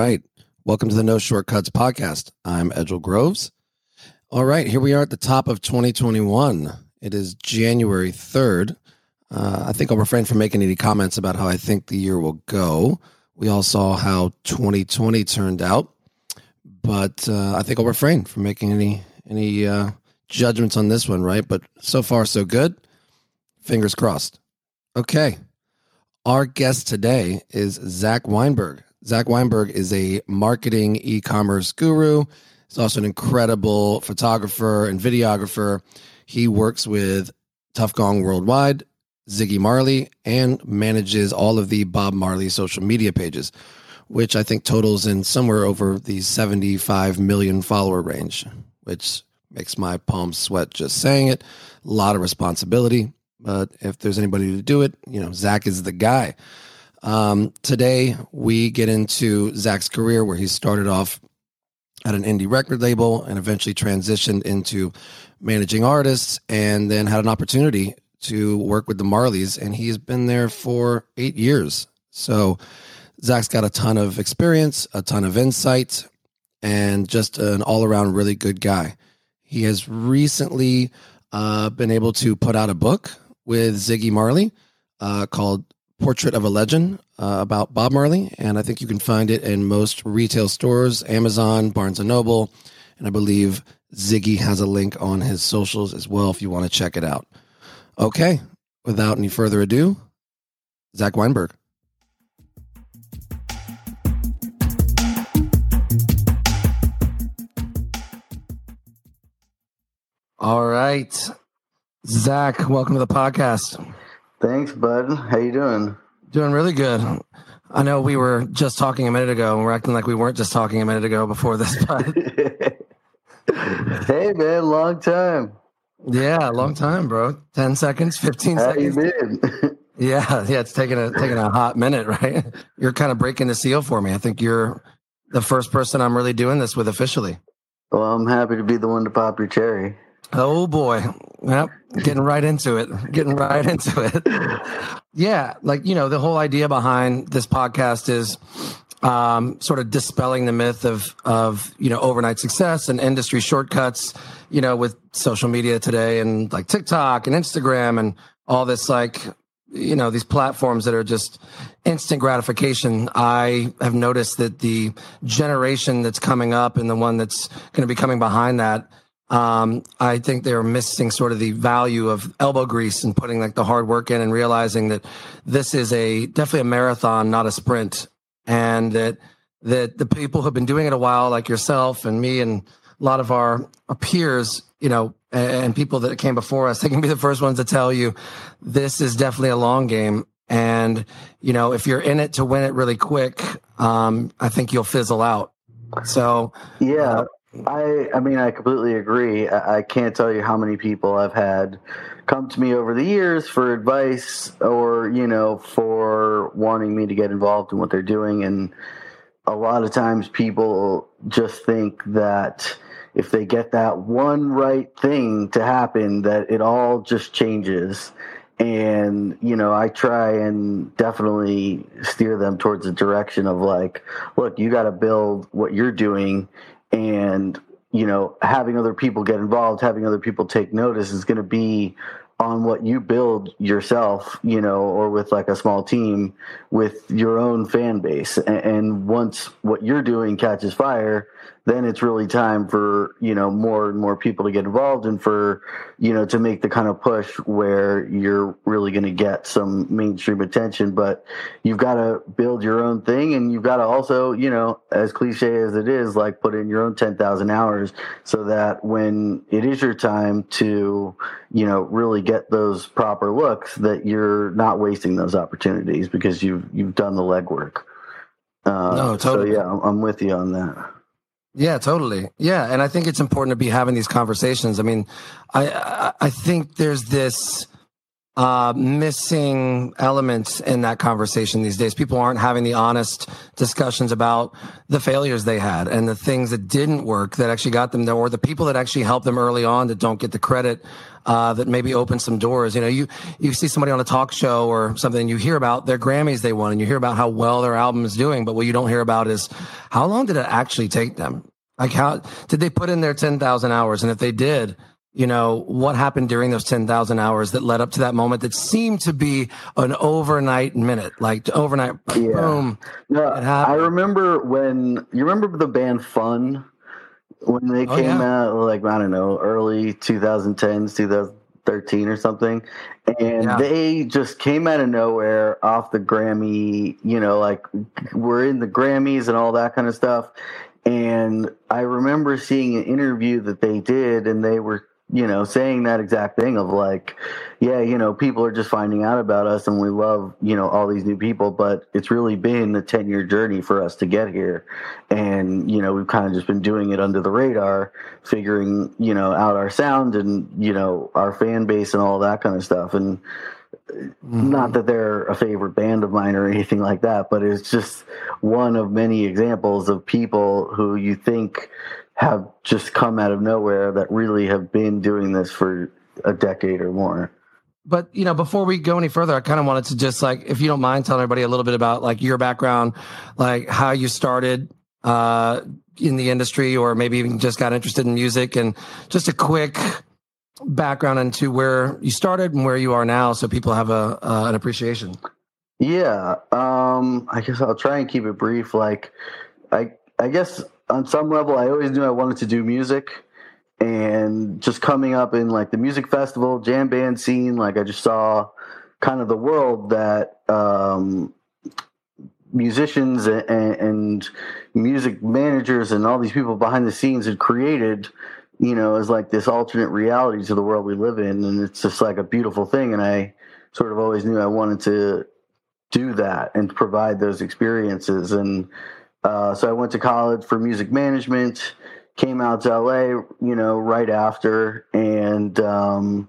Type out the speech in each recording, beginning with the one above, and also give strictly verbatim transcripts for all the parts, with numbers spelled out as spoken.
right. Welcome to the No Shortcuts podcast. I'm Edgel Groves. All right. Here we are at the top of twenty twenty-one. It is January third. Uh, I think I'll refrain from making any comments about how I think the year will go. We all saw how twenty twenty turned out, but uh, I think I'll refrain from making any any uh, judgments on this one, right? But so far, so good. Fingers crossed. Okay. Our guest today is Zach Weinberg. Zach Weinberg is a marketing e-commerce guru. He's also an incredible photographer and videographer. He works with Tuff Gong Worldwide, Ziggy Marley, and manages all of the Bob Marley social media pages, which I think totals in somewhere over the seventy-five million follower range, which makes my palms sweat just saying it. A lot of responsibility, but if there's anybody to do it, you know, Zach is the guy. Um, today, we get into Zach's career, where he started off at an indie record label and eventually transitioned into managing artists, and then had an opportunity to work with the Marleys, and he's been there for eight years. So Zach's got a ton of experience, a ton of insight, and just an all-around really good guy. He has recently uh, been able to put out a book with Ziggy Marley uh, called Portrait of a Legend uh, about Bob Marley, and I think you can find it in most retail stores, Amazon, Barnes and Noble, and I believe Ziggy has a link on his socials as well if you want to check it out. Okay, without any further ado, Zach Weinberg. All right, Zach, welcome to the podcast. Thanks, bud. How you doing? Doing really good. I know we were just talking a minute ago, and we're acting like we weren't just talking a minute ago before this. But hey, man, long time. Yeah, long time, bro. Ten seconds, fifteen How seconds. How you been? yeah, yeah, it's taking a taking a hot minute, right? You're kind of breaking the seal for me. I think you're the first person I'm really doing this with officially. Well, I'm happy to be the one to pop your cherry. Oh boy. Yep. Getting right into it. Getting right into it. Yeah. Like, you know, the whole idea behind this podcast is um, sort of dispelling the myth of, of, you know, overnight success and industry shortcuts, you know, with social media today and like TikTok and Instagram and all this, like, you know, these platforms that are just instant gratification. I have noticed that the generation that's coming up and the one that's going to be coming behind that, Um, I think they're missing sort of the value of elbow grease and putting like the hard work in and realizing that this is a definitely a marathon, not a sprint. And that, that the people who've been doing it a while, like yourself and me and a lot of our, our peers, you know, and, and people that came before us, they can be the first ones to tell you this is definitely a long game. And, you know, if you're in it to win it really quick, um, I think you'll fizzle out. So, yeah. Uh, I, I mean, I completely agree. I, I can't tell you how many people I've had come to me over the years for advice or, you know, for wanting me to get involved in what they're doing. And a lot of times people just think that if they get that one right thing to happen, that it all just changes. And, you know, I try and definitely steer them towards a direction of like, look, you got to build what you're doing. And, you know, having other people get involved, having other people take notice is going to be on what you build yourself, you know, or with like a small team with your own fan base. And once what you're doing catches fire, then it's really time for, you know, more and more people to get involved and for, you know, to make the kind of push where you're really going to get some mainstream attention. But you've got to build your own thing, and you've got to also, you know, as cliche as it is, like put in your own ten thousand hours so that when it is your time to, you know, really get those proper looks, that you're not wasting those opportunities because you've, you've done the legwork. Uh, no, totally. So yeah, I'm, I'm with you on that. Yeah, totally. Yeah. And I think it's important to be having these conversations. I mean, I I think there's this uh, missing element in that conversation these days. People aren't having the honest discussions about the failures they had and the things that didn't work that actually got them there, or the people that actually helped them early on that don't get the credit uh, that maybe opened some doors. You know, you, you see somebody on a talk show or something, you hear about their Grammys they won, and you hear about how well their album is doing, but what you don't hear about is how long did it actually take them? Like, how did they put in their ten thousand hours? And if they did, you know, what happened during those ten thousand hours that led up to that moment that seemed to be an overnight minute, like overnight, yeah. boom. No, I remember when, you remember the band Fun? When they oh, came yeah. out, like, I don't know, early twenty tens, twenty thirteen or something. And yeah. they just came out of nowhere off the Grammy, you know, like, we're in the Grammys and all that kind of stuff. And I remember seeing an interview that they did, and they were, you know, saying that exact thing of like, yeah, you know, people are just finding out about us and we love, you know, all these new people, but it's really been a ten year journey for us to get here. And, you know, we've kind of just been doing it under the radar, figuring, you know, out our sound and, you know, our fan base and all that kind of stuff. And mm-hmm. not that they're a favorite band of mine or anything like that, but it's just one of many examples of people who you think have just come out of nowhere that really have been doing this for a decade or more. But, you know, before we go any further, I kind of wanted to just, like, if you don't mind telling everybody a little bit about, like, your background, like how you started uh, in the industry, or maybe even just got interested in music, and just a quick background into where you started and where you are now, so people have a uh, an appreciation. Yeah. Um, I guess I'll try and keep it brief. Like, I, I guess on some level, I always knew I wanted to do music, and just coming up in like the music festival jam band scene, like I just saw kind of the world that um, musicians and, and music managers and all these people behind the scenes had created, you know, as like this alternate reality to the world we live in. And it's just like a beautiful thing. And I sort of always knew I wanted to do that and provide those experiences. And, Uh, so I went to college for music management, came out to L A, you know, right after. And um,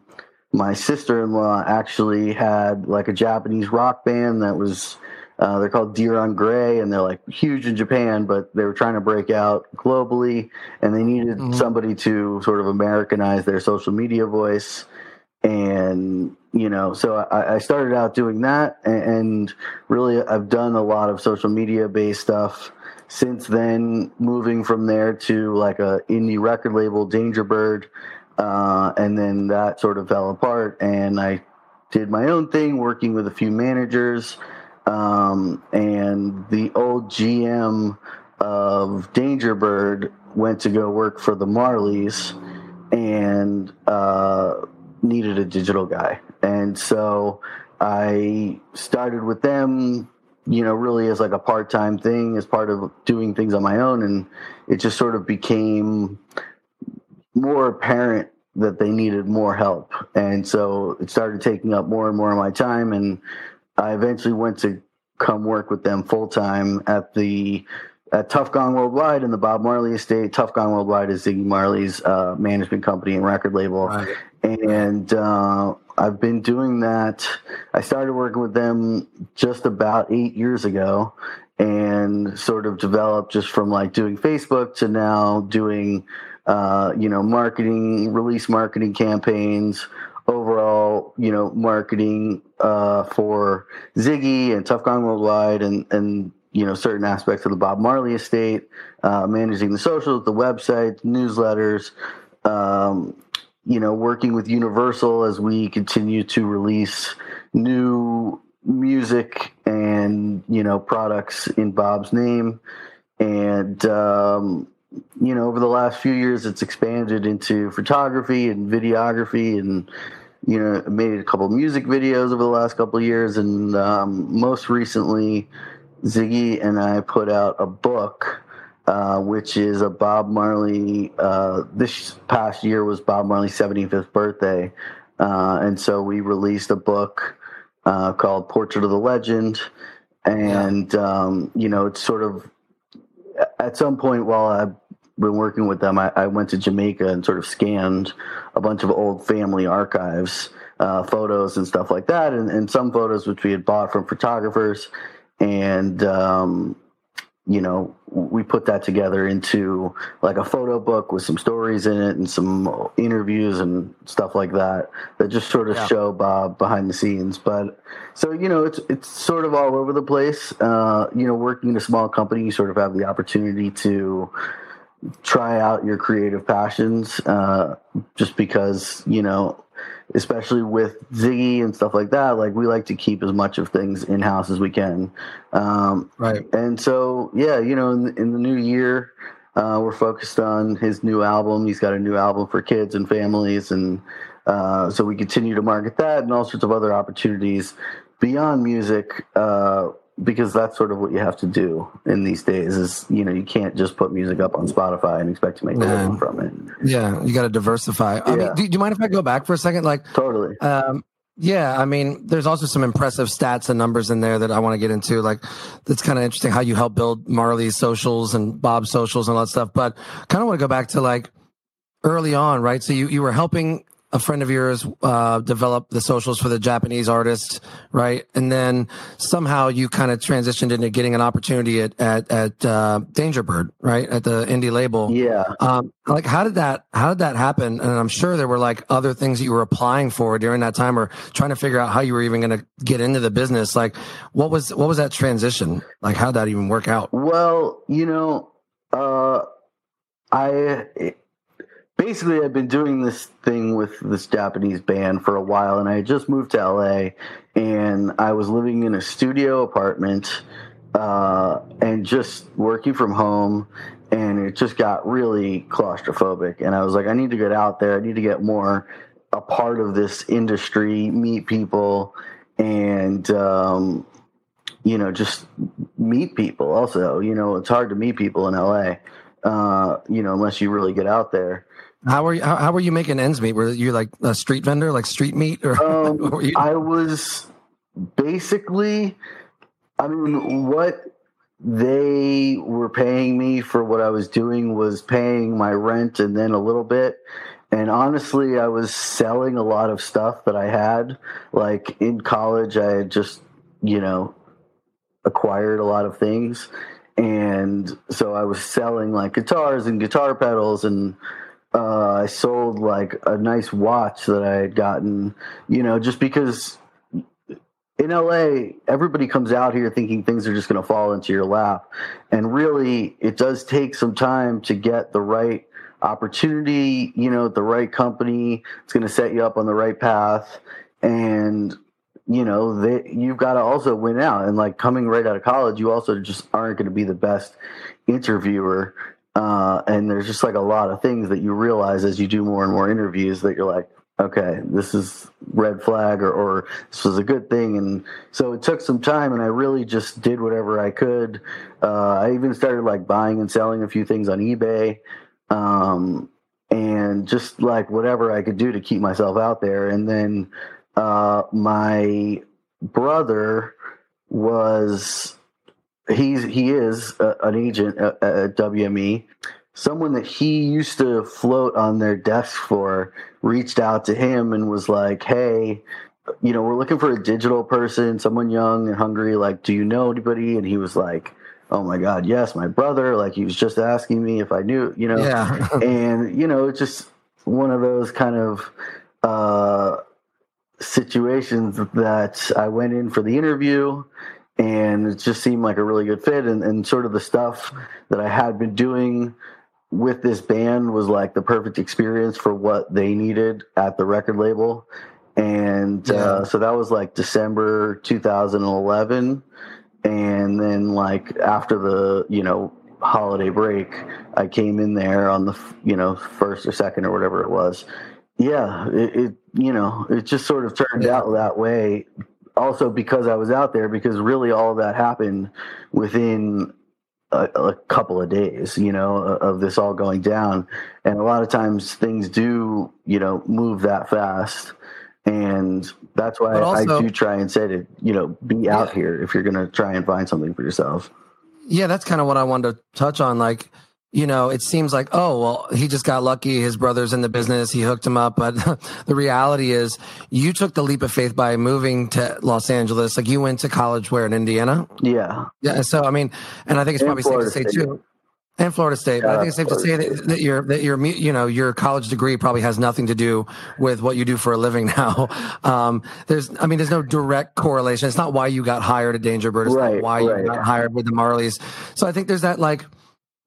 my sister-in-law actually had like a Japanese rock band that was, uh, they're called Deer on Grey, and they're like huge in Japan, but they were trying to break out globally, and they needed mm-hmm. somebody to sort of Americanize their social media voice. And, you know, so I, I started out doing that, and, and really I've done a lot of social media based stuff since then, moving from there to like a indie record label, Dangerbird. Uh, and then that sort of fell apart, and I did my own thing working with a few managers. Um, and the old G M of Dangerbird went to go work for the Marleys, and, uh, needed a digital guy. And so I started with them, you know, really as like a part-time thing, as part of doing things on my own. And it just sort of became more apparent that they needed more help. And so it started taking up more and more of my time. And I eventually went to come work with them full-time at the at Tuff Gong Worldwide in the Bob Marley estate. Tuff Gong Worldwide is Ziggy Marley's uh, management company and record label. Right. And uh, I've been doing that. I started working with them just about eight years ago, and sort of developed just from like doing Facebook to now doing, uh, you know, marketing, release marketing campaigns, overall, you know, marketing uh, for Ziggy and Tuff Gong Worldwide, and, and, you know, certain aspects of the Bob Marley estate, uh, managing the socials, the website, newsletters, um, you know, working with Universal as we continue to release new music and, you know, products in Bob's name. And, um, you know, over the last few years, it's expanded into photography and videography, and, you know, made a couple of music videos over the last couple of years. And um, most recently, Ziggy and I put out a book, uh, which is a Bob Marley, uh, this past year was Bob Marley's seventy-fifth birthday. Uh, and so we released a book uh, called Portrait of a Legend. And, um, you know, it's sort of, at some point while I've been working with them, I, I went to Jamaica and sort of scanned a bunch of old family archives, uh, photos and stuff like that. And, and some photos which we had bought from photographers. And, um, you know, we put that together into like a photo book with some stories in it and some interviews and stuff like that, that just sort of yeah. show Bob behind the scenes. But so, you know, it's, it's sort of all over the place. Uh, you know, working in a small company, you sort of have the opportunity to try out your creative passions, uh, just because, you know, especially with Ziggy and stuff like that, like we like to keep as much of things in house as we can. Um, right. And so, yeah, you know, in, in the new year, uh, we're focused on his new album. He's got a new album for kids and families. And, uh, so we continue to market that and all sorts of other opportunities beyond music, uh, because that's sort of what you have to do in these days is, you know, you can't just put music up on Spotify and expect to make a living from it. Yeah. You got to diversify. I yeah. mean, do, do you mind if I go back for a second? Like, totally. Um, yeah. I mean, there's also some impressive stats and numbers in there that I want to get into. Like, that's kind of interesting how you help build Marley's socials and Bob's socials and all that stuff. But kind of want to go back to like early on, right? So you, you were helping a friend of yours uh, developed the socials for the Japanese artist, right? And then somehow you kind of transitioned into getting an opportunity at at, at uh, Dangerbird, right, at the indie label. Yeah. Um, like, how did that how did that happen? And I'm sure there were like other things that you were applying for during that time, or trying to figure out how you were even going to get into the business. Like, what was what was that transition? Like, how did that even work out? Well, you know, uh, I. It, Basically, I've been doing this thing with this Japanese band for a while, and I had just moved to L A, and I was living in a studio apartment uh, and just working from home, and it just got really claustrophobic. And I was like, I need to get out there. I need to get more a part of this industry, meet people, and, um, you know, just meet people also. You know, it's hard to meet people in L A, uh, you know, unless you really get out there. How were you, how, how were you making ends meet? Were you like a street vendor, like street meat? Or um, you- I was basically, I mean, what they were paying me for what I was doing was paying my rent and then a little bit. And honestly, I was selling a lot of stuff that I had. Like in college, I had just, you know, acquired a lot of things. And so I was selling like guitars and guitar pedals, and uh, I sold like a nice watch that I had gotten, you know, just because in L A, everybody comes out here thinking things are just going to fall into your lap. And really, it does take some time to get the right opportunity, you know, the right company. It's going to set you up on the right path. And you know, they, you've got to also win out. And like coming right out of college, you also just aren't going to be the best interviewer. Uh, and there's just like a lot of things that you realize as you do more and more interviews that you're like, okay, this is red flag, or, or this was a good thing. And so it took some time, and I really just did whatever I could. Uh, I even started like buying and selling a few things on eBay. Um, and just like whatever I could do to keep myself out there. And then, Uh, my brother was, he's, he is a, an agent at, at W M E. Someone that he used to float on their desk for reached out to him and was like, hey, you know, we're looking for a digital person, someone young and hungry. Like, do you know anybody? And he was like, oh my God, yes, my brother. Like, he was just asking me if I knew, you know, yeah. And, you know, it's just one of those kind of, uh, situations that I went in for the interview, and it just seemed like a really good fit. And, and sort of the stuff that I had been doing with this band was like the perfect experience for what they needed at the record label. And yeah. uh, so that was like December two thousand eleven. And then like after the, you know, holiday break, I came in there on the, you know, first or second or whatever it was. Yeah, it, it, you know, it just sort of turned yeah. out that way. Also because I was out there, because really all that happened within a, a couple of days, you know, of this all going down. And a lot of times things do, you know, move that fast. And that's why also, I do try and say to, you know, be out yeah. here if you're going to try and find something for yourself. Yeah, that's kind of what I wanted to touch on. Like, you know, it seems like, oh, well, he just got lucky. His brother's in the business. He hooked him up. But the reality is you took the leap of faith by moving to Los Angeles. Like, you went to college where, in Indiana? Yeah. Yeah. So, I mean, and I think it's probably safe to say too. And Florida State, but I think it's safe to say that, that your that your you know your college degree probably has nothing to do with what you do for a living now. Um, there's, I mean, there's no direct correlation. It's not why you got hired at Dangerbird. It's right, not why right. you got hired with the Marleys. So I think there's that like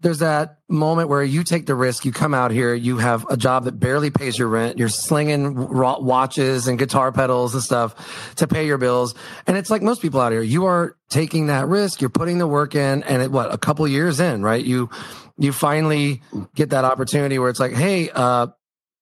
there's that moment where you take the risk. You come out here. You have a job that barely pays your rent. You're slinging raw watches and guitar pedals and stuff to pay your bills. And it's like most people out here, you are taking that risk. You're putting the work in. And it, what, a couple years in, right? You, you finally get that opportunity where it's like, Hey, uh,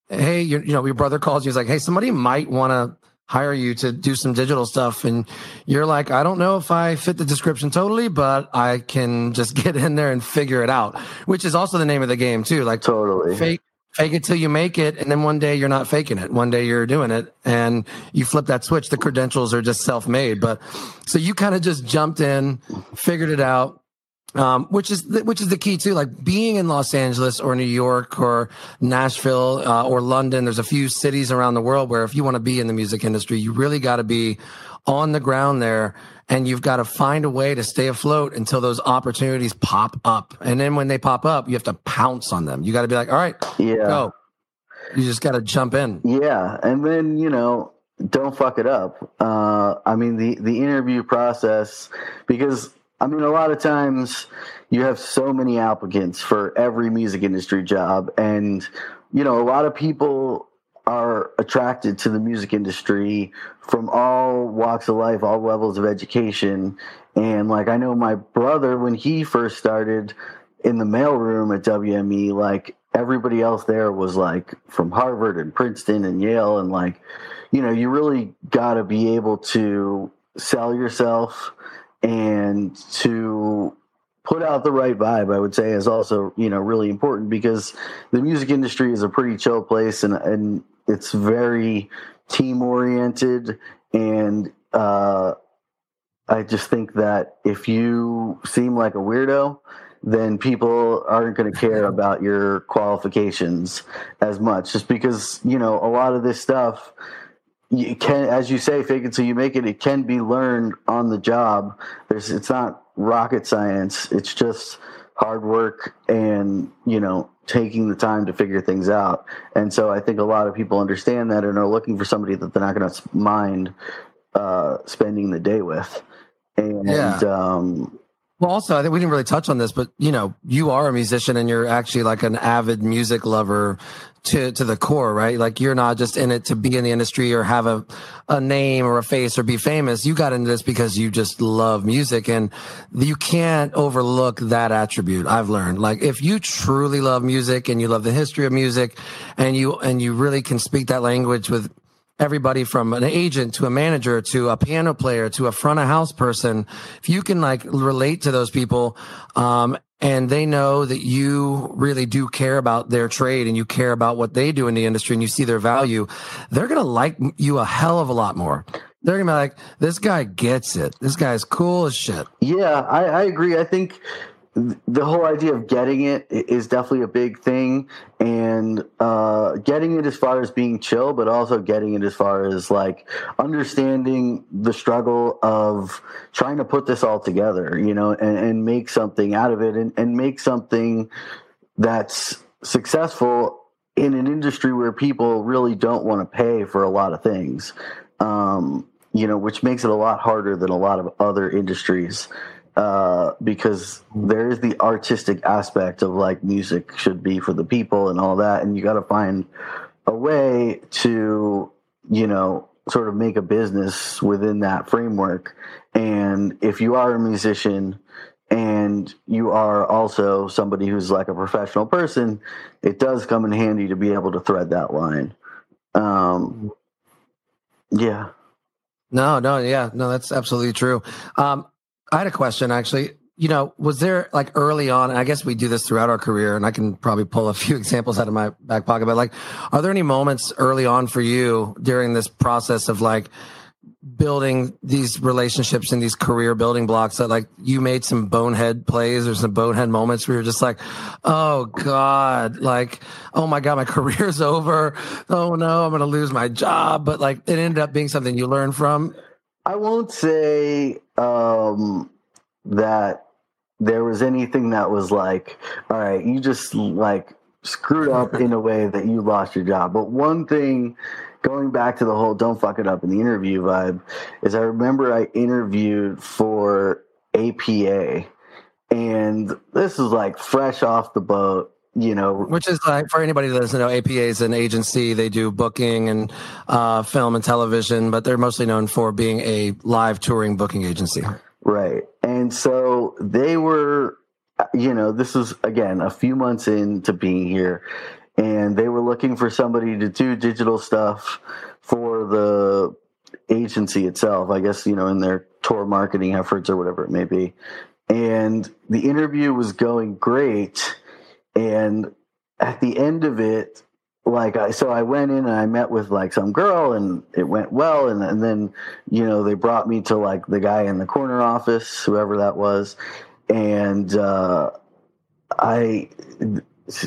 Hey, you know, your brother calls you. He's like, hey, somebody might want to hire you to do some digital stuff. And you're like, I don't know if I fit the description totally, but I can just get in there and figure it out, which is also the name of the game too. Like, totally fake, fake it till you make it. And then one day you're not faking it. One day you're doing it and you flip that switch. The credentials are just self-made. But so you kind of just jumped in, figured it out. Um, which is, the, which is the key too, like being in Los Angeles or New York or Nashville, uh, or London. There's a few cities around the world where if you want to be in the music industry, you really got to be on the ground there, and you've got to find a way to stay afloat until those opportunities pop up. And then when they pop up, you have to pounce on them. You got to be like, all right, yeah. go. You just got to jump in. Yeah. And then, you know, don't fuck it up. Uh, I mean, the, the interview process, because I mean, a lot of times you have so many applicants for every music industry job. And, you know, a lot of people are attracted to the music industry from all walks of life, all levels of education. And, like, I know my brother, when he first started in the mailroom at W M E, like, everybody else there was, like, from Harvard and Princeton and Yale. And, like, you know, you really got to be able to sell yourself and to put out the right vibe, I would say, is also, you know, really important, because the music industry is a pretty chill place, and, and it's very team oriented. And uh, I just think that if you seem like a weirdo, then people aren't going to care about your qualifications as much, just because, you know, a lot of this stuff, you can, as you say, fake it till you make it. It can be learned on the job. There's, it's not rocket science. It's just hard work and, you know, taking the time to figure things out. And so I think a lot of people understand that and are looking for somebody that they're not going to mind uh, spending the day with. And, yeah. um, Well, also, I think we didn't really touch on this, but, you know, you are a musician and you're actually like an avid music lover to, to the core, right? Like, you're not just in it to be in the industry or have a, a name or a face or be famous. You got into this because you just love music, and you can't overlook that attribute. I've learned, like, if you truly love music and you love the history of music and you, and you really can speak that language with everybody from an agent to a manager to a piano player to a front of house person, if you can like relate to those people, um, and they know that you really do care about their trade and you care about what they do in the industry and you see their value, they're going to like you a hell of a lot more. They're going to be like, this guy gets it. This guy's cool as shit. Yeah, I, I agree. I think the whole idea of getting it is definitely a big thing, and uh, getting it as far as being chill, but also getting it as far as like understanding the struggle of trying to put this all together, you know, and, and make something out of it, and, and make something that's successful in an industry where people really don't want to pay for a lot of things, um, you know, which makes it a lot harder than a lot of other industries. Uh, because there is the artistic aspect of like music should be for the people and all that. And you got to find a way to, you know, sort of make a business within that framework. And if you are a musician and you are also somebody who's like a professional person, it does come in handy to be able to thread that line. Um, yeah. No, no. Yeah, no, that's absolutely true. Um, I had a question, actually. You know, was there like early on, and I guess we do this throughout our career, and I can probably pull a few examples out of my back pocket, but like, are there any moments early on for you during this process of like building these relationships and these career building blocks that, like, you made some bonehead plays or some bonehead moments where you're just like, oh God, like, oh my God, my career's over. Oh no, I'm going to lose my job. But like, it ended up being something you learned from. I won't say um, that there was anything that was like, all right, you just like screwed up in a way that you lost your job. But one thing, going back to the whole don't fuck it up in the interview vibe, is I remember I interviewed for A P A, and this is like fresh off the boat, you know. Which is like, for anybody that doesn't know, A P A is an agency. They do booking and uh, film and television, but they're mostly known for being a live touring booking agency. Right. And so they were, you know, this is, again, a few months into being here, and they were looking for somebody to do digital stuff for the agency itself, I guess, you know, in their tour marketing efforts or whatever it may be. And the interview was going great. And at the end of it, like, I, so I went in and I met with like some girl, and it went well. And, and then, you know, they brought me to like the guy in the corner office, whoever that was. And uh, I...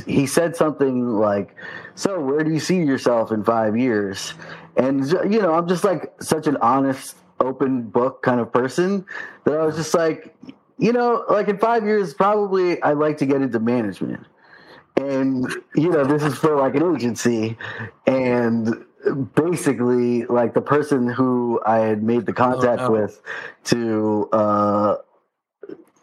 he said something like, so where do you see yourself in five years? And, you know, I'm just like such an honest, open book kind of person that I was just like, you know, like in five years, probably I'd like to get into management. And, you know, this is for like an agency. And basically like the person who I had made the contact oh, no. with to, uh,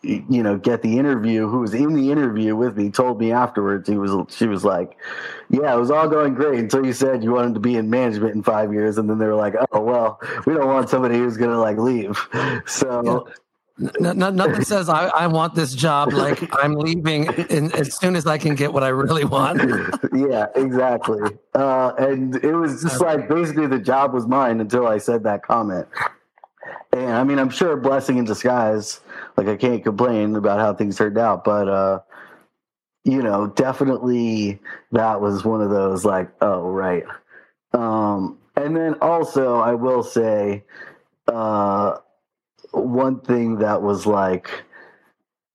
you know, get the interview, who was in the interview with me, told me afterwards, he was, she was like, yeah, it was all going great until you said you wanted to be in management in five years. And then they were like, oh, well, we don't want somebody who's going to like leave. So yeah. no, no, nothing says I, I want this job. Like, I'm leaving in, as soon as I can get what I really want. Yeah, exactly. Uh, and it was just okay. Like, basically the job was mine until I said that comment. And I mean, I'm sure a blessing in disguise. Like, I can't complain about how things turned out, but, uh, you know, definitely that was one of those like, oh, right. Um, and then also I will say, uh, one thing that was like,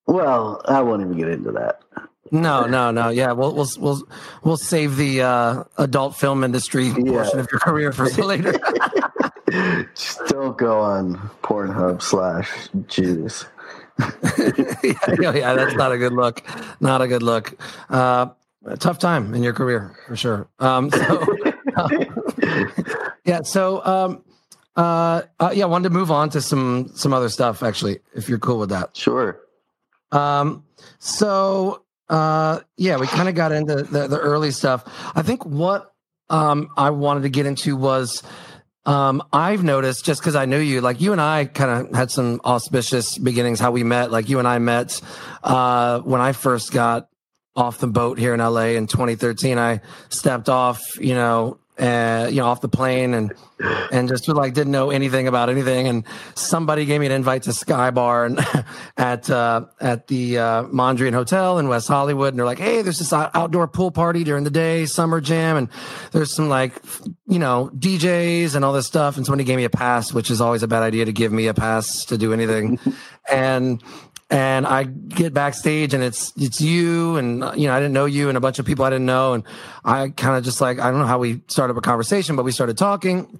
well, I won't even get into that. No, no, no. Yeah, we'll we'll we'll we'll save the uh, adult film industry yeah. portion of your career for later. Just don't go on Pornhub slash Jews. yeah, yeah, that's not a good look. Not a good look. Uh, a tough time in your career for sure. Um, so, uh, yeah. So um, uh, uh, yeah, I wanted to move on to some some other stuff actually, if you're cool with that. Sure. Um. So. Uh, yeah, we kind of got into the, the early stuff. I think what um, I wanted to get into was um, I've noticed, just because I knew you, like you and I kind of had some auspicious beginnings, how we met. Like you and I met uh, when I first got off the boat here in L A in twenty thirteen. I stepped off, you know, uh, you know, off the plane and and just like didn't know anything about anything. And somebody gave me an invite to Sky Bar and at uh, at the uh, Mondrian Hotel in West Hollywood. And they're like, hey, there's this outdoor pool party during the day, summer jam, and there's some like, you know, D Js and all this stuff. And somebody gave me a pass, which is always a bad idea to give me a pass to do anything. and And I get backstage and it's, it's you and, you know, I didn't know you and a bunch of people I didn't know. And I kind of just like, I don't know how we started up a conversation, but we started talking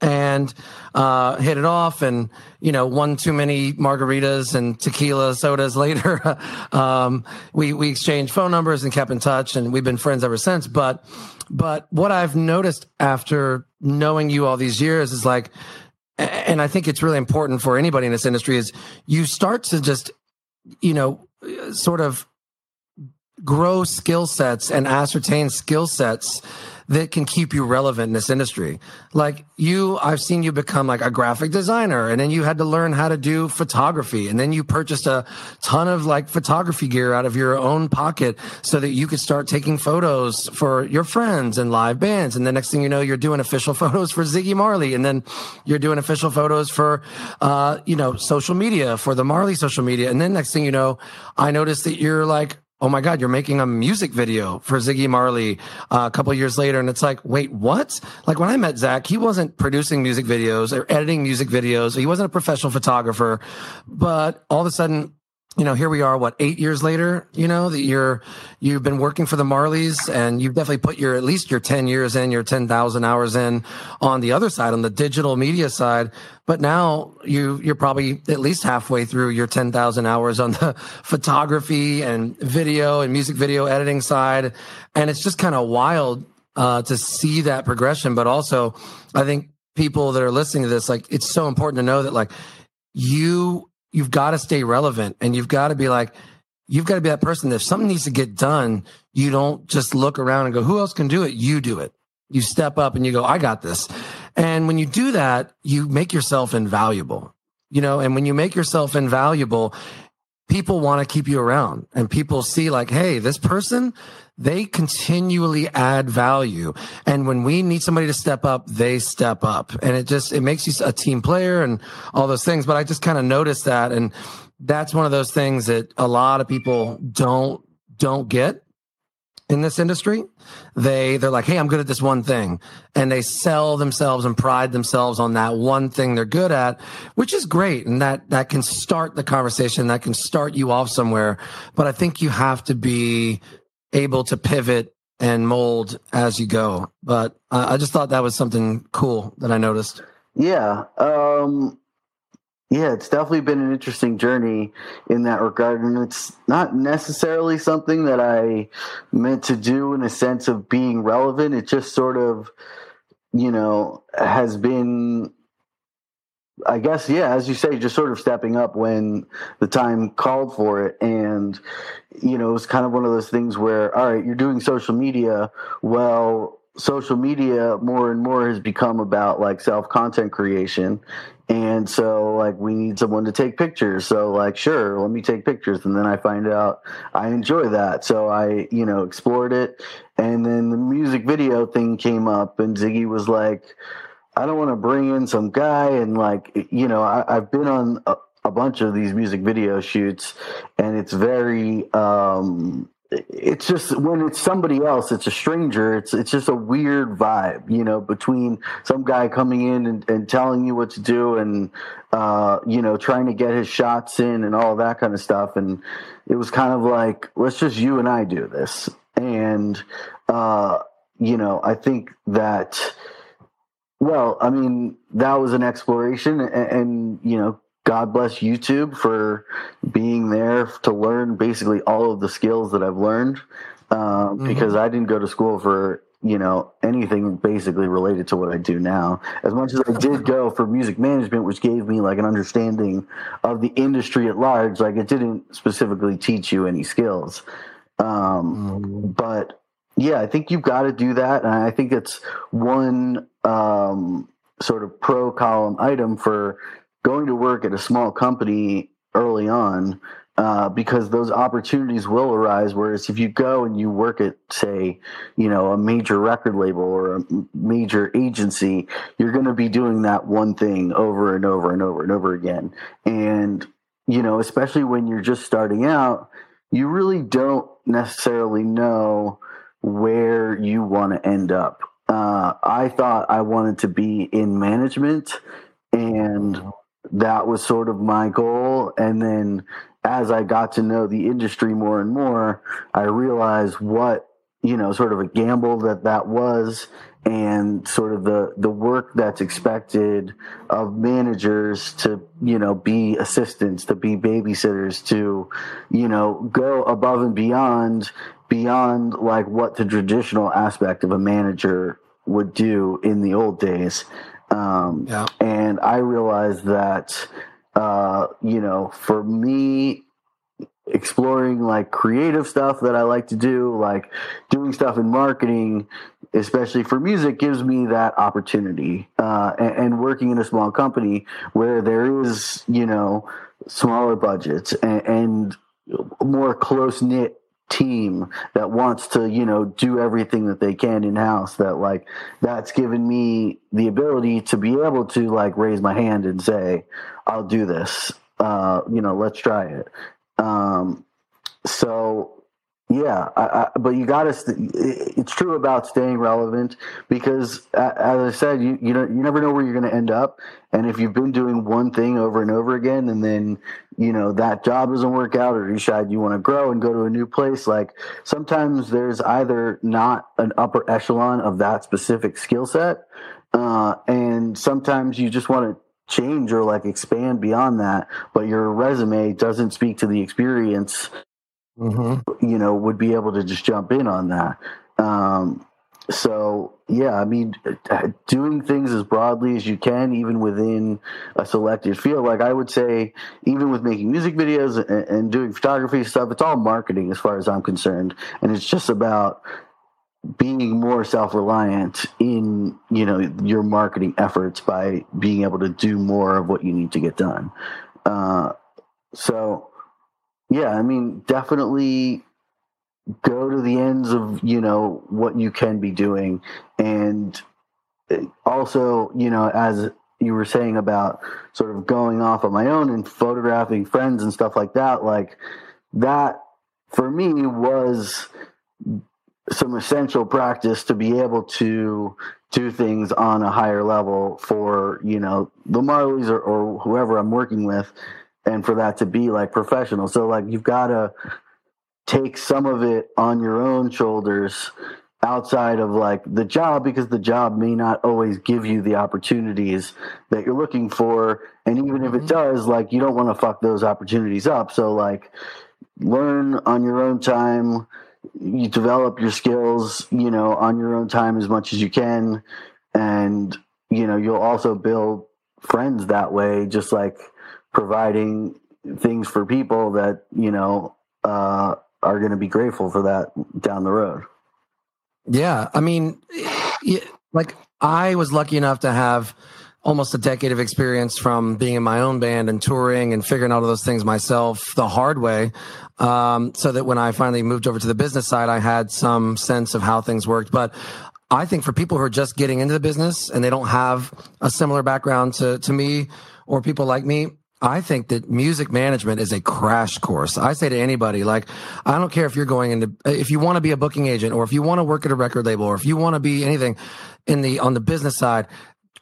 and, uh, hit it off and, you know, one too many margaritas and tequila sodas later. um, we, we exchanged phone numbers and kept in touch and we've been friends ever since. But, but what I've noticed after knowing you all these years is like, and I think it's really important for anybody in this industry is you start to just, you know, sort of grow skill sets and ascertain skill sets that can keep you relevant in this industry. Like you, I've seen you become like a graphic designer, and then you had to learn how to do photography, and then you purchased a ton of like photography gear out of your own pocket so that you could start taking photos for your friends and live bands. And the next thing you know, you're doing official photos for Ziggy Marley, and then you're doing official photos for, uh, you know, social media, for the Marley social media. And then next thing you know, I noticed that you're like oh my God, you're making a music video for Ziggy Marley uh, a couple of years later. And it's like, wait, what? Like when I met Zach, he wasn't producing music videos or editing music videos. He wasn't a professional photographer, but all of a sudden, you know, here we are, what, eight years later, you know, that you're, you've been working for the Marleys and you've definitely put your, at least your ten years in, your ten thousand hours in on the other side, on the digital media side. But now you, you're probably at least halfway through your ten thousand hours on the photography and video and music video editing side. And it's just kind of wild, uh, to see that progression. But also I think people that are listening to this, like, it's so important to know that like you, you've got to stay relevant and you've got to be like, you've got to be that person that if something needs to get done, you don't just look around and go, who else can do it? You do it. You step up and you go, I got this. And when you do that, you make yourself invaluable, you know, and when you make yourself invaluable, people want to keep you around and people see like, hey, this person, they continually add value. And when we need somebody to step up, they step up. And it just, it makes you a team player and all those things. But I just kind of noticed that. And that's one of those things that a lot of people don't, don't get in this industry. They, they're like, hey, I'm good at this one thing. And they sell themselves and pride themselves on that one thing they're good at, which is great. And that, that can start the conversation. That can start you off somewhere. But I think you have to be able to pivot and mold as you go. But uh, I just thought that was something cool that I noticed. Yeah. Um, yeah, it's definitely been an interesting journey in that regard. And it's not necessarily something that I meant to do in a sense of being relevant. It just sort of, you know, has been, I guess, yeah, as you say, just sort of stepping up when the time called for it. And, you know, it was kind of one of those things where, all right, you're doing social media. Well, social media more and more has become about like self-content creation. And so like we need someone to take pictures. So like, sure, let me take pictures. And then I find out I enjoy that. So I, you know, explored it. And then the music video thing came up and Ziggy was like, I don't want to bring in some guy and like, you know, I, I've been on a, a bunch of these music video shoots and it's very, um, it's just when it's somebody else, it's a stranger. It's, it's just a weird vibe, you know, between some guy coming in and, and telling you what to do and, uh, you know, trying to get his shots in and all that kind of stuff. And it was kind of like, let's just you and I do this. And, uh, you know, I think that, well, I mean, that was an exploration and, and, you know, God bless YouTube for being there to learn basically all of the skills that I've learned uh, mm-hmm. because I didn't go to school for, you know, anything basically related to what I do now. As much as I did go for music management, which gave me like an understanding of the industry at large, like it didn't specifically teach you any skills. Um, mm-hmm. But yeah, I think you've got to do that. And I think it's one um, sort of pro column item for going to work at a small company early on, uh, because those opportunities will arise. Whereas if you go and you work at, say, you know, a major record label or a major agency, you're going to be doing that one thing over and over and over and over again. And, you know, especially when you're just starting out, you really don't necessarily know where you want to end up. Uh, I thought I wanted to be in management, and that was sort of my goal. And then as I got to know the industry more and more, I realized what, you know, sort of a gamble that that was, and sort of the, the work that's expected of managers to, you know, be assistants, to be babysitters, to, you know, go above and beyond beyond like what the traditional aspect of a manager would do in the old days. Um, yeah. And I realized that, uh, you know, for me, exploring like creative stuff that I like to do, like doing stuff in marketing, especially for music, gives me that opportunity. Uh, and, and working in a small company where there is, you know, smaller budgets and, and more close-knit team that wants to, you know, do everything that they can in-house, that like that's given me the ability to be able to like raise my hand and say, I'll do this, uh, you know, let's try it. Um, so Yeah, I, I, but you got to. St- it's true about staying relevant because, uh, as I said, you you don't you never know where you're going to end up. And if you've been doing one thing over and over again, and then you know that job doesn't work out, or you decide you want to grow and go to a new place, like sometimes there's either not an upper echelon of that specific skill set, uh, and sometimes you just want to change or like expand beyond that, but your resume doesn't speak to the experience. Mm-hmm. You know, would be able to just jump in on that. Um, so, yeah, I mean, doing things as broadly as you can, even within a selected field. Like I would say, even with making music videos and, and doing photography stuff, it's all marketing as far as I'm concerned. And it's just about being more self-reliant in, you know, your marketing efforts by being able to do more of what you need to get done. Uh, so... Yeah, I mean, definitely go to the ends of, you know, what you can be doing. And also, you know, as you were saying about sort of going off on my own and photographing friends and stuff like that, like that for me was some essential practice to be able to do things on a higher level for, you know, the Marleys or, or whoever I'm working with. And for that to be like professional. So like, you've got to take some of it on your own shoulders outside of like the job, because the job may not always give you the opportunities that you're looking for. And even if it does, like, you don't want to fuck those opportunities up. So like, learn on your own time, you develop your skills, you know, on your own time as much as you can. And, you know, you'll also build friends that way, just like, providing things for people that, you know, uh, are going to be grateful for that down the road. Yeah. I mean, like I was lucky enough to have almost a decade of experience from being in my own band and touring and figuring out all those things myself the hard way. Um, so that when I finally moved over to the business side, I had some sense of how things worked. But I think for people who are just getting into the business and they don't have a similar background to, to me or people like me, I think that music management is a crash course. I say to anybody, like, I don't care if you're going into, if you want to be a booking agent or if you want to work at a record label or if you want to be anything in the, on the business side,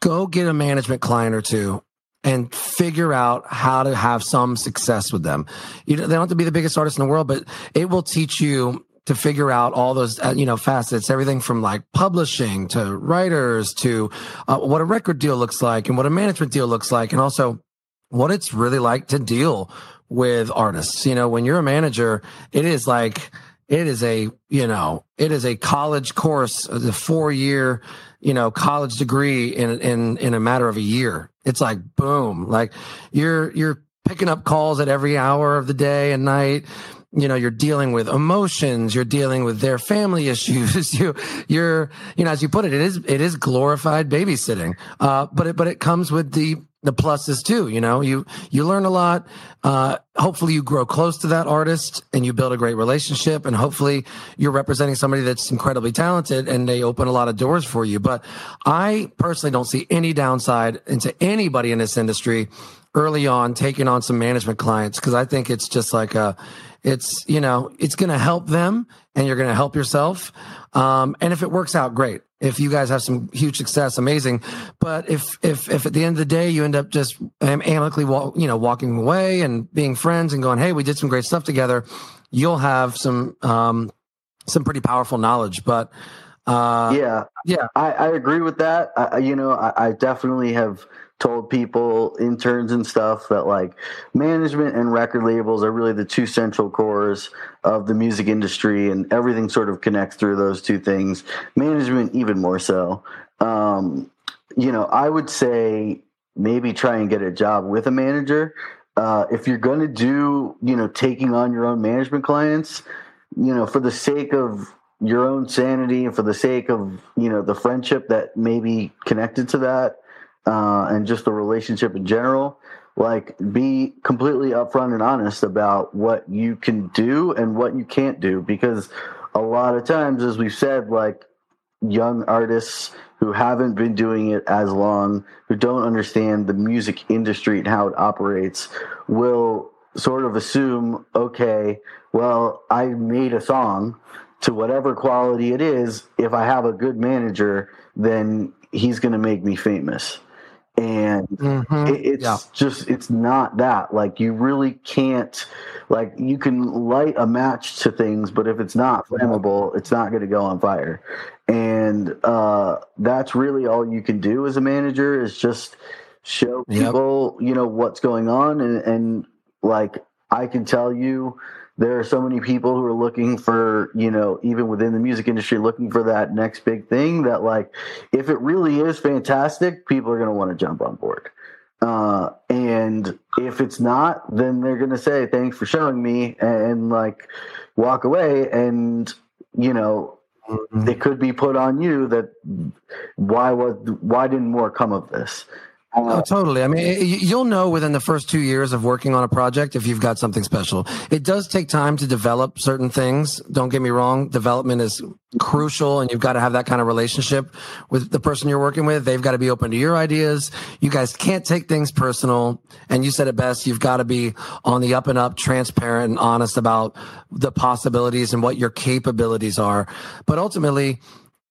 go get a management client or two and figure out how to have some success with them. You know, they don't have to be the biggest artist in the world, but it will teach you to figure out all those, you know, facets, everything from like publishing to writers to uh, what a record deal looks like and what a management deal looks like. And also, what it's really like to deal with artists. You know, when you're a manager, it is like, it is a, you know, it is a college course, a four year, you know, college degree in, in, in a matter of a year. It's like, boom, like you're, you're picking up calls at every hour of the day and night. You know, you're dealing with emotions, you're dealing with their family issues. You, you're, you know, as you put it, it is, it is glorified babysitting. Uh, but it, but it comes with the, the pluses too. You know, you, you learn a lot. Uh, hopefully you grow close to that artist and you build a great relationship, and hopefully you're representing somebody that's incredibly talented and they open a lot of doors for you. But I personally don't see any downside into anybody in this industry early on taking on some management clients. Cause I think it's just like a, it's, you know, it's going to help them and you're going to help yourself. Um, and if it works out, great. If you guys have some huge success, amazing. But if, if, if at the end of the day you end up just amicably, you know, walking away and being friends and going, hey, we did some great stuff together, you'll have some, um, some pretty powerful knowledge. But, uh, yeah, yeah, I, I agree with that. I, you know, I, I definitely have told people, interns and stuff, that like management and record labels are really the two central cores of the music industry, and everything sort of connects through those two things. Management even more so. Um, you know, I would say maybe try and get a job with a manager. Uh, if you're going to do, you know, taking on your own management clients, you know, for the sake of your own sanity and for the sake of, you know, the friendship that may be connected to that, Uh, and just the relationship in general, like be completely upfront and honest about what you can do and what you can't do. Because a lot of times, as we've said, like young artists who haven't been doing it as long, who don't understand the music industry and how it operates, will sort of assume, okay, well, I made a song to whatever quality it is. If I have a good manager, then he's going to make me famous. And mm-hmm. it, it's yeah. just, it's not that. Like, you really can't, like, you can light a match to things, but if it's not flammable, it's not going to go on fire. And uh, that's really all you can do as a manager, is just show people, yep. you know, what's going on. And, and like, I can tell you, there are so many people who are looking for, you know, even within the music industry, looking for that next big thing that, like, if it really is fantastic, people are going to want to jump on board. Uh, and if it's not, then they're going to say, thanks for showing me, and, and like, walk away. And, you know, mm-hmm. it could be put on you that why was, why didn't more come of this? Oh, totally. I mean, you'll know within the first two years of working on a project if you've got something special. It does take time to develop certain things. Don't get me wrong. Development is crucial, and you've got to have that kind of relationship with the person you're working with. They've got to be open to your ideas. You guys can't take things personal. And you said it best. You've got to be on the up and up, transparent and honest about the possibilities and what your capabilities are. But ultimately,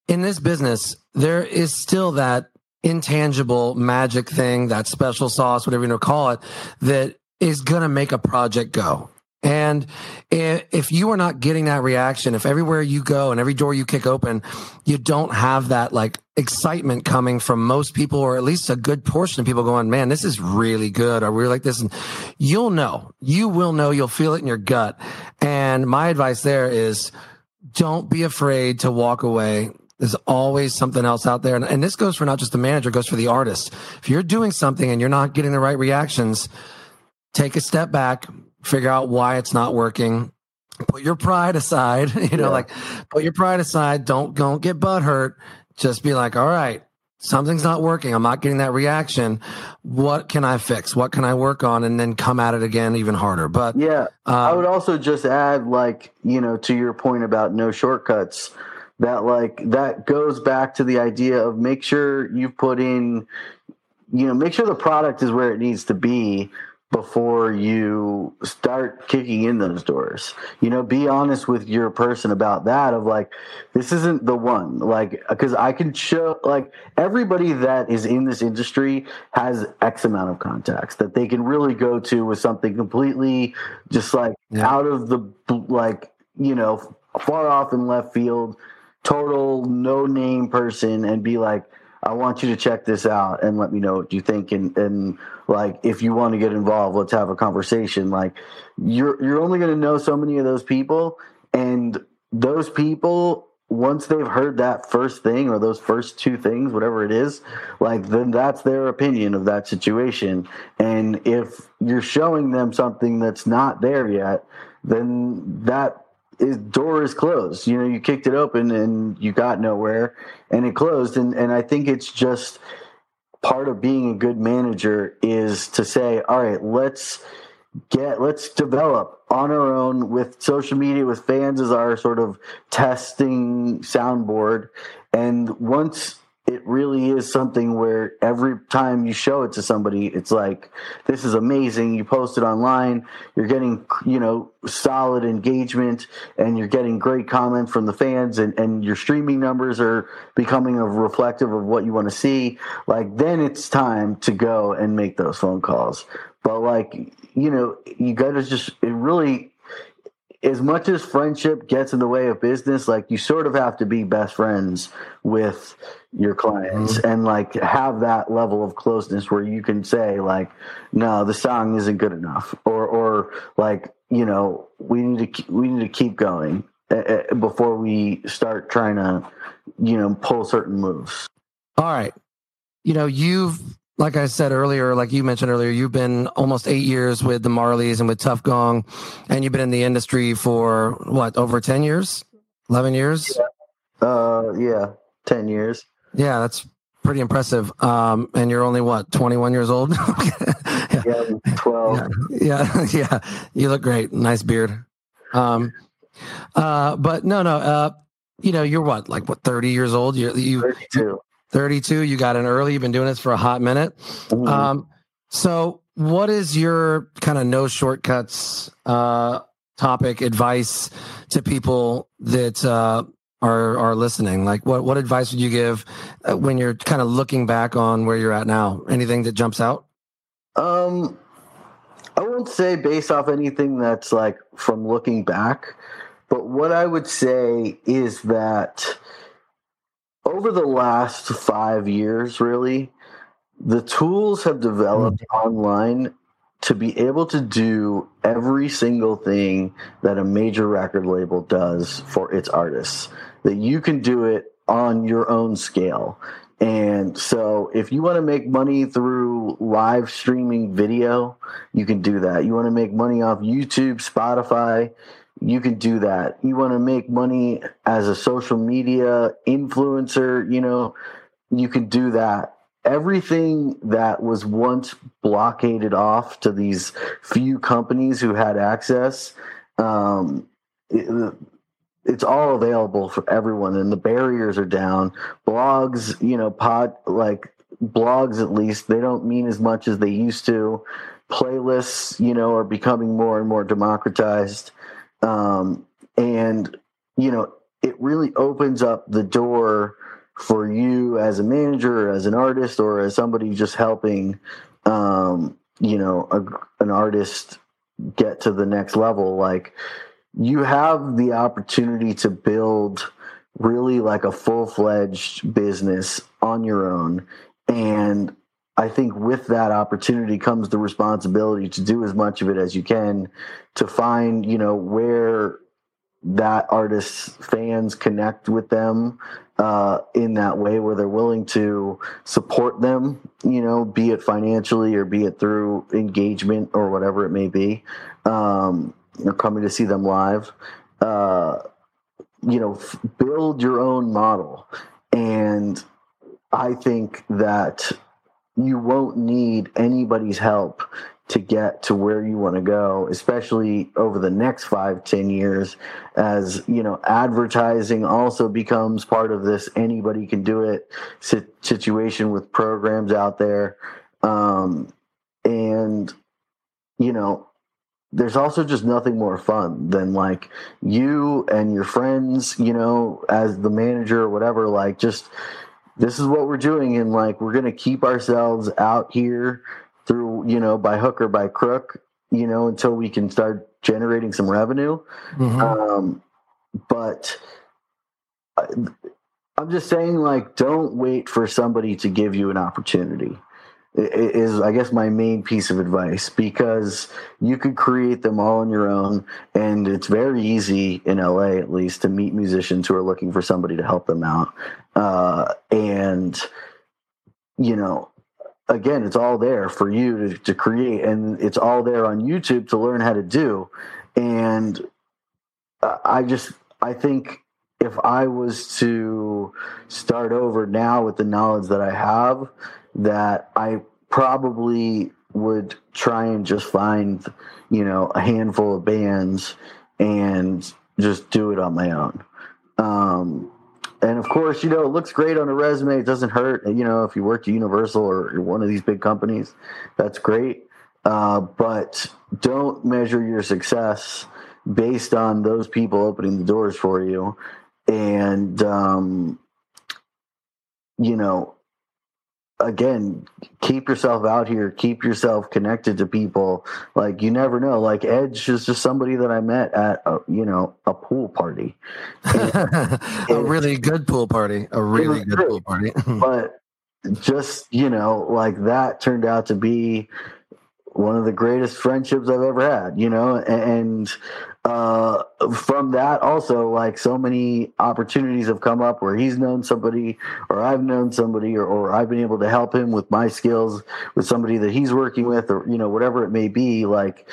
in this business, there is still that intangible magic thing, that special sauce, whatever you want to call it, that is going to make a project go. And if you are not getting that reaction, if everywhere you go and every door you kick open, you don't have that, like, excitement coming from most people, or at least a good portion of people going, man, this is really good. I really like this. And you'll know, you will know, you'll feel it in your gut. And my advice there is, don't be afraid to walk away. There's always something else out there. And, and this goes for not just the manager, it goes for the artist. If you're doing something and you're not getting the right reactions, take a step back, figure out why it's not working. Put your pride aside, you know, yeah. like put your pride aside. Don't, don't get butthurt. Just be like, all right, something's not working. I'm not getting that reaction. What can I fix? What can I work on? And then come at it again, even harder. But yeah, uh, I would also just add, like, you know, to your point about no shortcuts, that, like, that goes back to the idea of make sure you put in, you know, make sure the product is where it needs to be before you start kicking in those doors. You know, be honest with your person about that, of like, this isn't the one, like, because I can show, like, everybody that is in this industry has X amount of contacts that they can really go to with something completely just, like, yeah. out of the, like, you know, far off in left field, total no name person, and be like, I want you to check this out and let me know what you think. And, and like, if you want to get involved, let's have a conversation. Like, you're, you're only going to know so many of those people, and those people, once they've heard that first thing or those first two things, whatever it is, like, then that's their opinion of that situation. And if you're showing them something that's not there yet, then that, Is, door is closed. You know, you kicked it open and you got nowhere, and it closed. And, and I think it's just part of being a good manager is to say, all right, let's get, let's develop on our own with social media, with fans as our sort of testing soundboard. And once it really is something where every time you show it to somebody, it's like, this is amazing. You post it online, you're getting, you know, solid engagement, and you're getting great comments from the fans, and, and your streaming numbers are becoming reflective of what you want to see. Like, then it's time to go and make those phone calls. But, like, you know, you got to just, it really, as much as friendship gets in the way of business, like, you sort of have to be best friends with your clients mm-hmm. and, like, have that level of closeness where you can say, like, no, the song isn't good enough, or, or like, you know, we need to, we need to keep going uh, before we start trying to, you know, pull certain moves. All right. You know, you've, like I said earlier, like you mentioned earlier, you've been almost eight years with the Marleys and with Tuff Gong, and you've been in the industry for what, over ten years, eleven years? Yeah. Uh, yeah, ten years. Yeah, that's pretty impressive. Um, and you're only what, twenty-one years old? yeah. yeah, twelve. Yeah, yeah, yeah. You look great. Nice beard. Um, uh, but no, no. Uh, you know, you're what, like what, thirty years old? You're you. thirty-two. thirty-two, you got in early, you've been doing this for a hot minute. Um, So what is your kind of no shortcuts uh, topic advice to people that uh, are are listening? Like what, what advice would you give when you're kind of looking back on where you're at now? Anything that jumps out? Um, I won't say based off anything that's like from looking back, but what I would say is that over the last five years, really, the tools have developed online to be able to do every single thing that a major record label does for its artists, that you can do it on your own scale. And so if you want to make money through live streaming video, you can do that. You want to make money off YouTube, Spotify, you can do that. You want to make money as a social media influencer, you know, you can do that. Everything that was once blockaded off to these few companies who had access, um, it, it's all available for everyone, and the barriers are down. Blogs, you know, pod like blogs, at least they don't mean as much as they used to. Playlists, you know, are becoming more and more democratized. Um, and, you know, it really opens up the door for you as a manager, or as an artist, or as somebody just helping, um, you know, a, an artist get to the next level. Like, you have the opportunity to build really like a full-fledged business on your own. And I think with that opportunity comes the responsibility to do as much of it as you can, to find, you know, where that artist's fans connect with them, uh, in that way where they're willing to support them, you know, be it financially or be it through engagement or whatever it may be, um, or coming to see them live, uh, you know, f- build your own model. And I think that you won't need anybody's help to get to where you want to go, especially over the next five, ten years, as, you know, advertising also becomes part of this anybody can do it situation with programs out there. Um, and, you know, there's also just nothing more fun than like you and your friends, you know, as the manager or whatever, like, just, this is what we're doing. And like, we're going to keep ourselves out here through, you know, by hook or by crook, you know, until we can start generating some revenue. Mm-hmm. Um, but I, I'm just saying, like, don't wait for somebody to give you an opportunity is, I guess, my main piece of advice, because you could create them all on your own. And it's very easy in L A, at least, to meet musicians who are looking for somebody to help them out. Uh, and, you know, again, it's all there for you to, to create, and it's all there on YouTube to learn how to do. And I just, I think if I was to start over now with the knowledge that I have, that I probably would try and just find, you know, a handful of bands and just do it on my own. Um, and of course, you know, it looks great on a resume. It doesn't hurt. You know, if you work at Universal or one of these big companies, that's great. Uh, but don't measure your success based on those people opening the doors for you. And, um, you know, again, keep yourself out here, keep yourself connected to people. Like, you never know. Like, Edge is just somebody that I met at a, you know, a pool party. a it, really good pool party. A really good great. pool party. But just, you know, like, that turned out to be one of the greatest friendships I've ever had, you know. And uh, from that also, like, so many opportunities have come up where he's known somebody, or I've known somebody, or, or I've been able to help him with my skills with somebody that he's working with, or, you know, whatever it may be. Like,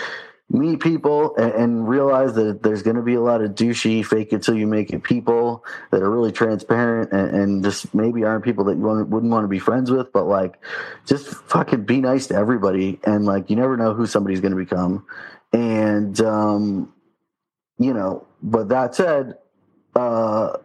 meet people and, and realize that there's going to be a lot of douchey, fake it till you make it people that are really transparent and, and just maybe aren't people that you want, wouldn't want to be friends with, but like, just fucking be nice to everybody. And like, you never know who somebody's going to become. And, um, you know, but that said, uh,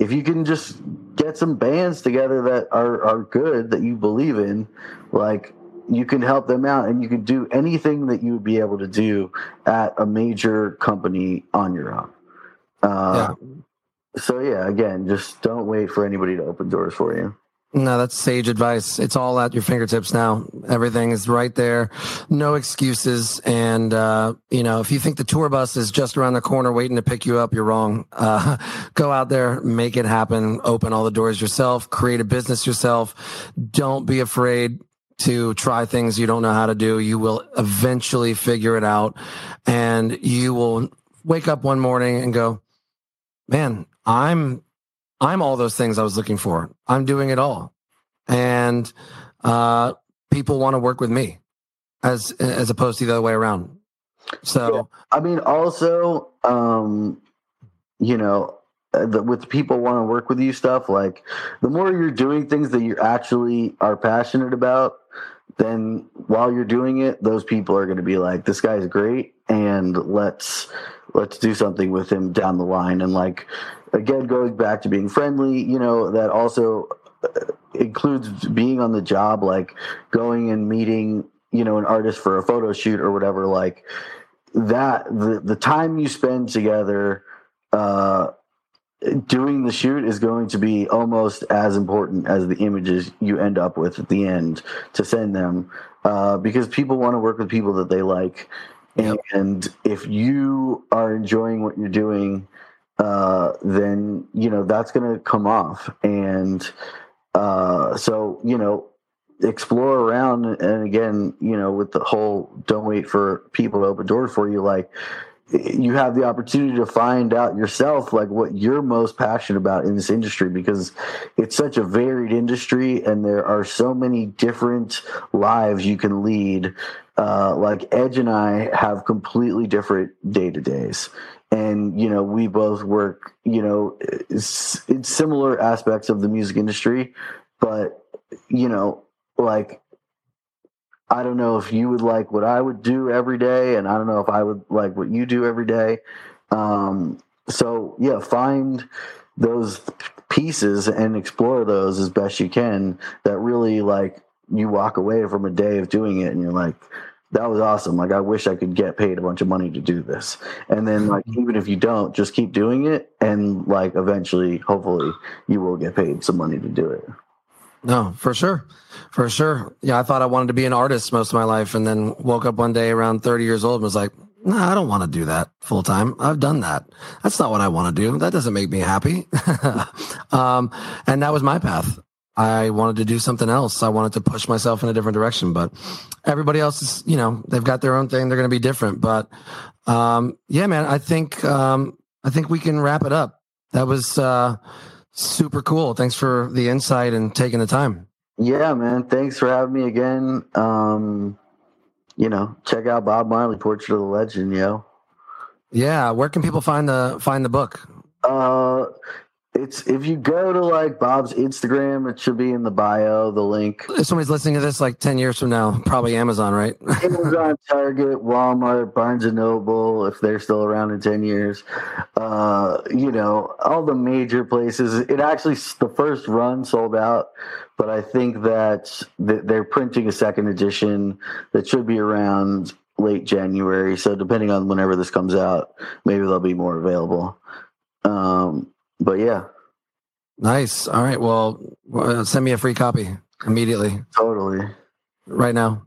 if you can just get some bands together that are, are good, that you believe in, like, you can help them out, and you can do anything that you would be able to do at a major company on your own. Uh, yeah. So, yeah, again, just don't wait for anybody to open doors for you. No, that's sage advice. It's all at your fingertips now. Everything is right there. No excuses. And, uh, you know, if you think the tour bus is just around the corner waiting to pick you up, you're wrong. Uh, go out there, make it happen, open all the doors yourself, create a business yourself. Don't be afraid to try things you don't know how to do. You will eventually figure it out, and you will wake up one morning and go, man, I'm, I'm all those things I was looking for. I'm doing it all. And uh, people want to work with me as as opposed to the other way around. So, yeah. I mean, also, um, you know, the, with people want to work with you stuff, like the more you're doing things that you actually are passionate about, then while you're doing it, those people are going to be like, this guy's great, and let's let's do something with him down the line. And like, again, going back to being friendly, you know, that also includes being on the job, like going and meeting, you know, an artist for a photo shoot or whatever, like that, the, the time you spend together uh, doing the shoot is going to be almost as important as the images you end up with at the end to send them, uh, because people want to work with people that they like. And, and if you are enjoying what you're doing, uh, then, you know, that's going to come off. And, uh, so, you know, explore around. And again, you know, with the whole, don't wait for people to open doors for you. Like, you have the opportunity to find out yourself, like what you're most passionate about in this industry, because it's such a varied industry and there are so many different lives you can lead. Uh, like Edge and I have completely different day-to-days, and, you know, we both work, you know, it's, it's similar aspects of the music industry, but, you know, like, I don't know if you would like what I would do every day, and I don't know if I would like what you do every day. Um, so yeah, find those pieces and explore those as best you can, that really, like, you walk away from a day of doing it and you're like, that was awesome. Like, I wish I could get paid a bunch of money to do this. And then, like, even if you don't, just keep doing it. And, like, eventually, hopefully you will get paid some money to do it. No, for sure. For sure. Yeah. I thought I wanted to be an artist most of my life, and then woke up one day around thirty years old and was like, no, I don't want to do that full time. I've done that. That's not what I want to do. That doesn't make me happy. um, and that was my path. I wanted to do something else. I wanted to push myself in a different direction, but everybody else is, you know, they've got their own thing. They're going to be different, but, um, yeah, man, I think, um, I think we can wrap it up. That was, uh, super cool. Thanks for the insight and taking the time. Yeah, man. Thanks for having me again. Um, you know, check out Bob Marley, Portrait of a Legend, yo. Yeah. Where can people find the, find the book? Uh, It's if you go to, like, Bob's Instagram, it should be in the bio, the link. If somebody's listening to this like ten years from now, probably Amazon, right? Amazon, Target, Walmart, Barnes and Noble, if they're still around in ten years. Uh, you know, all the major places. It actually, the first run sold out, but I think that they're printing a second edition that should be around late January. So depending on whenever this comes out, maybe they'll be more available. Um, But yeah. Nice. All right. Well, uh, send me a free copy immediately. Totally. Right now.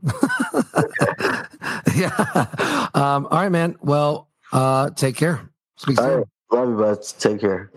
Okay. Yeah. Um, all right, man. Well, uh, take care. Speak soon. All right. Love you, bud. Take care.